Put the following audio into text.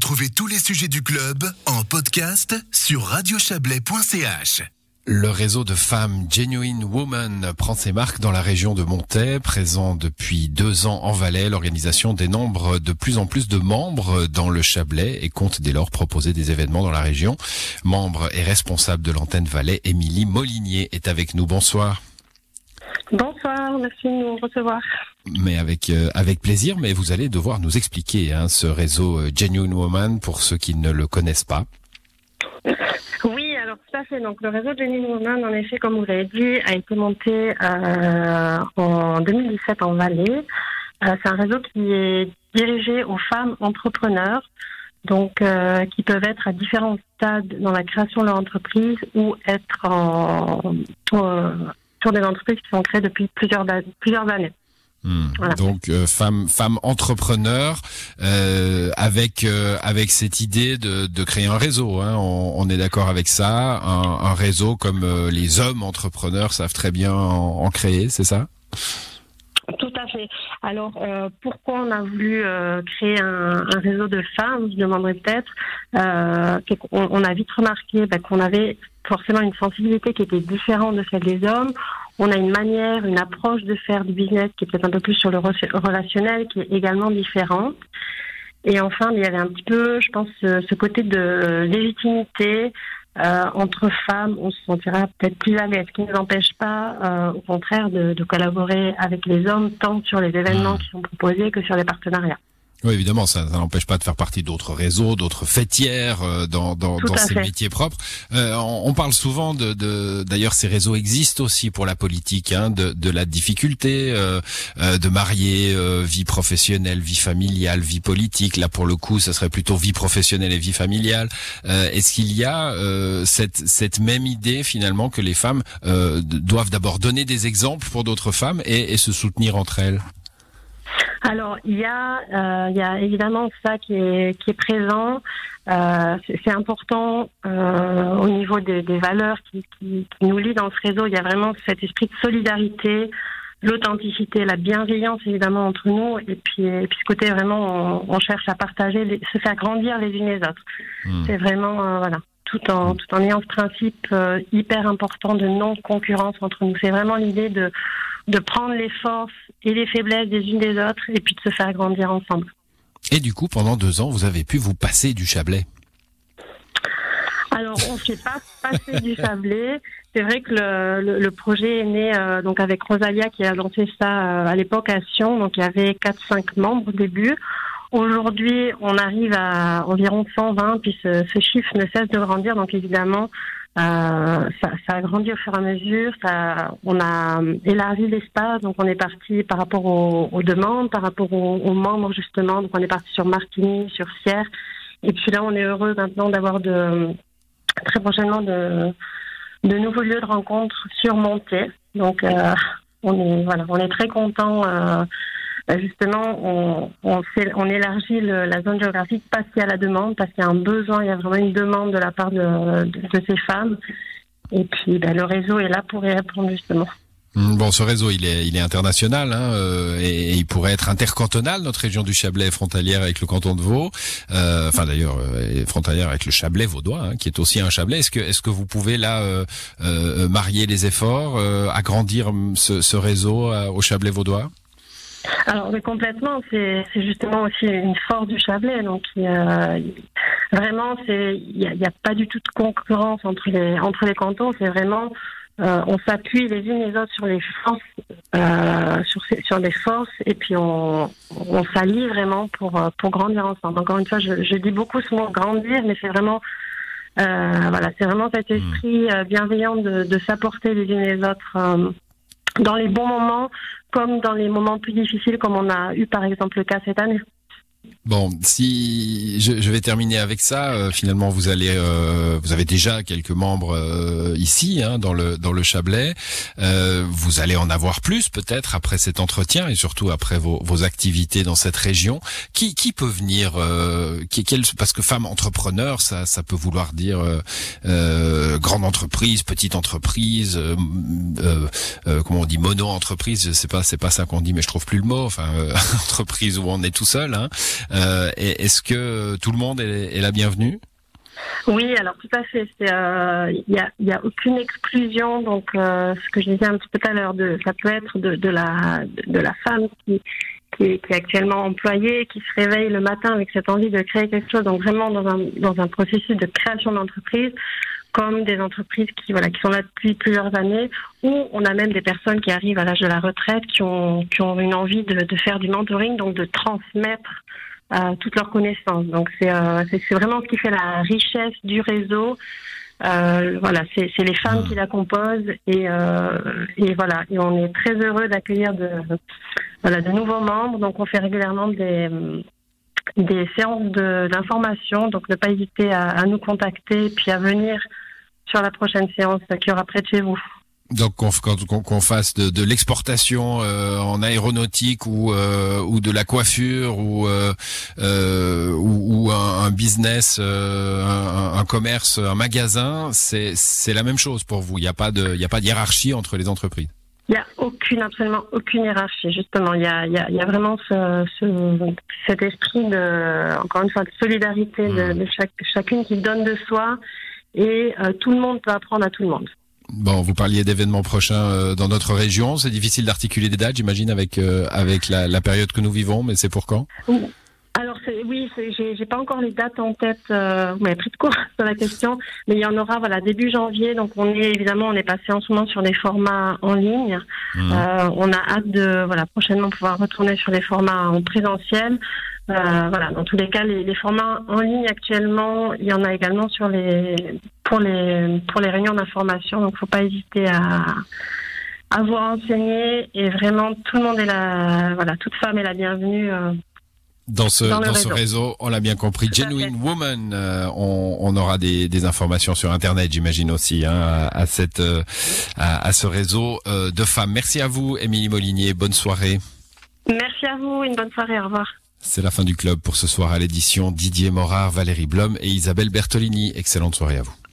Retrouvez tous les sujets du club en podcast sur radiochablais.ch. Le réseau de femmes Genuine Women prend ses marques dans la région de Montaix. Présent depuis 2 ans en Valais, l'organisation dénombre de plus en plus de membres dans le Chablais et compte dès lors proposer des événements dans la région. Membre et responsable de l'antenne Valais, Émilie Molinier est avec nous. Bonsoir. Bonsoir, merci de nous recevoir. Mais avec plaisir, mais vous allez devoir nous expliquer ce réseau Genuine Women pour ceux qui ne le connaissent pas. Oui, alors tout à fait. Donc, le réseau Genuine Women, en effet, comme vous l'avez dit, a été monté en 2017 en Valais. C'est un réseau qui est dirigé aux femmes entrepreneurs, donc qui peuvent être à différents stades dans la création de leur entreprise ou être sur des entreprises qui sont créées depuis plusieurs années. Voilà. Donc femmes entrepreneurs avec cette idée de créer un réseau. On est d'accord avec ça, un réseau comme les hommes entrepreneurs savent très bien en créer, c'est ça ? Tout à fait. Alors, pourquoi on a voulu créer un réseau de femmes, je demanderais peut-être. On a vite remarqué qu'on avait forcément une sensibilité qui était différente de celle des hommes. On a une approche de faire du business qui est peut-être un peu plus sur le relationnel, qui est également différente. Et enfin, il y avait un petit peu, je pense, ce côté de légitimité. Entre femmes, on se sentira peut-être plus à l'aise, ce qui ne nous empêche pas, au contraire, de collaborer avec les hommes, tant sur les événements qui sont proposés que sur les partenariats. Oui, évidemment, ça n'empêche pas de faire partie d'autres réseaux, d'autres fêtières dans ces métiers propres. On parle souvent d'ailleurs, ces réseaux existent aussi pour la politique, de la difficulté de marier vie professionnelle, vie familiale, vie politique. Là, pour le coup, ça serait plutôt vie professionnelle et vie familiale. Est-ce qu'il y a cette même idée finalement que les femmes doivent d'abord donner des exemples pour d'autres femmes et se soutenir entre elles ? Alors, il y a évidemment ça qui est présent. C'est important au niveau des valeurs qui nous lient dans ce réseau. Il y a vraiment cet esprit de solidarité, l'authenticité, la bienveillance évidemment entre nous. Et puis ce côté vraiment, on cherche à partager, se faire grandir les unes les autres. C'est vraiment tout en ayant ce principe hyper important de non-concurrence entre nous. C'est vraiment l'idée de prendre les forces et les faiblesses des unes des autres et puis de se faire grandir ensemble. Et du coup, pendant 2 ans, vous avez pu vous passer du Chablais ? Alors, on ne s'est pas passé du Chablais. C'est vrai que le projet est né donc avec Rosalia qui a lancé ça à l'époque à Sion. Donc, il y avait 4-5 membres au début. Aujourd'hui, on arrive à environ 120, puis ce chiffre ne cesse de grandir. Donc, évidemment, ça a grandi au fur et à mesure. On a élargi l'espace. Donc, on est parti par rapport aux demandes, par rapport aux membres, justement. Donc, on est parti sur Martigny, sur Sierre. Et puis là, on est heureux maintenant d'avoir très prochainement de nouveaux lieux de rencontre sur Montaix. Donc, on est très contents. Justement, on élargit la zone géographique pas si à la demande, parce qu'il y a un besoin, il y a vraiment une demande de la part de ces femmes. Et puis, le réseau est là pour y répondre, justement. Bon, ce réseau, il est international, et il pourrait être intercantonal. Notre région du Chablais est frontalière avec le canton de Vaud, frontalière avec le Chablais vaudois, qui est aussi un Chablais. Est-ce que vous pouvez là marier les efforts, agrandir ce réseau au Chablais vaudois? Alors, mais complètement, c'est justement aussi une force du Chablais. Donc, vraiment, il n'y a pas du tout de concurrence entre les cantons. C'est vraiment, on s'appuie les unes les autres sur les forces, sur les forces, et puis on s'allie vraiment pour grandir ensemble. Encore une fois, je dis beaucoup ce mot grandir, mais c'est vraiment, c'est vraiment cet esprit bienveillant de s'apporter les unes les autres. Dans les bons moments, comme dans les moments plus difficiles, comme on a eu par exemple le cas cette année. Bon, si je vais terminer avec ça, finalement vous avez déjà quelques membres ici dans le Chablais. Vous allez en avoir plus peut-être après cet entretien et surtout après vos activités dans cette région. Qui peut venir parce que femme entrepreneur, ça peut vouloir dire grande entreprise, petite entreprise, comment on dit, mono entreprise. Je sais pas, c'est pas ça qu'on dit, mais je trouve plus le mot. Enfin, entreprise où on est tout seul. Est-ce que tout le monde est la bienvenue ? Oui, alors tout à fait. Il n'y a aucune exclusion. Donc, ce que je disais un petit peu tout à l'heure, ça peut être de la femme qui est actuellement employée, qui se réveille le matin avec cette envie de créer quelque chose. Donc vraiment dans un processus de création d'entreprise, comme des entreprises qui sont là depuis plusieurs années, où on a même des personnes qui arrivent à l'âge de la retraite, qui ont une envie de faire du mentoring, donc de transmettre toutes leurs connaissances. Donc c'est vraiment ce qui fait la richesse du réseau. C'est les femmes qui la composent et on est très heureux d'accueillir de nouveaux membres. Donc on fait régulièrement des séances d'information, donc ne pas hésiter à nous contacter puis à venir sur la prochaine séance qu'il y aura près de chez vous. Donc qu'on fasse de l'exportation en aéronautique ou de la coiffure ou un business, un commerce, un magasin, c'est la même chose pour vous. Il y a pas de hiérarchie entre les entreprises. Il n'y a absolument aucune hiérarchie, justement. Il y a vraiment cet esprit de solidarité de chacune qui donne de soi et tout le monde peut apprendre à tout le monde. Bon, vous parliez d'événements prochains dans notre région. C'est difficile d'articuler des dates, j'imagine, avec la période que nous vivons, mais c'est pour quand ? Alors j'ai pas encore les dates en tête. Vous m'avez pris de court sur la question, mais il y en aura début janvier. Donc on est passé en ce moment sur des formats en ligne. On a hâte de prochainement pouvoir retourner sur les formats en présentiel. Dans tous les cas, les formats en ligne actuellement, il y en a également pour les réunions d'information. Donc, faut pas hésiter à vous renseigner et vraiment tout le monde est toute femme est la bienvenue. Dans ce réseau, on l'a bien compris. Genuine Women, on aura des informations sur Internet, j'imagine aussi, à ce réseau de femmes. Merci à vous, Émilie Molinier. Bonne soirée. Merci à vous. Une bonne soirée. Au revoir. C'est la fin du club pour ce soir à l'édition. Didier Morard, Valérie Blum et Isabelle Bertolini. Excellente soirée à vous.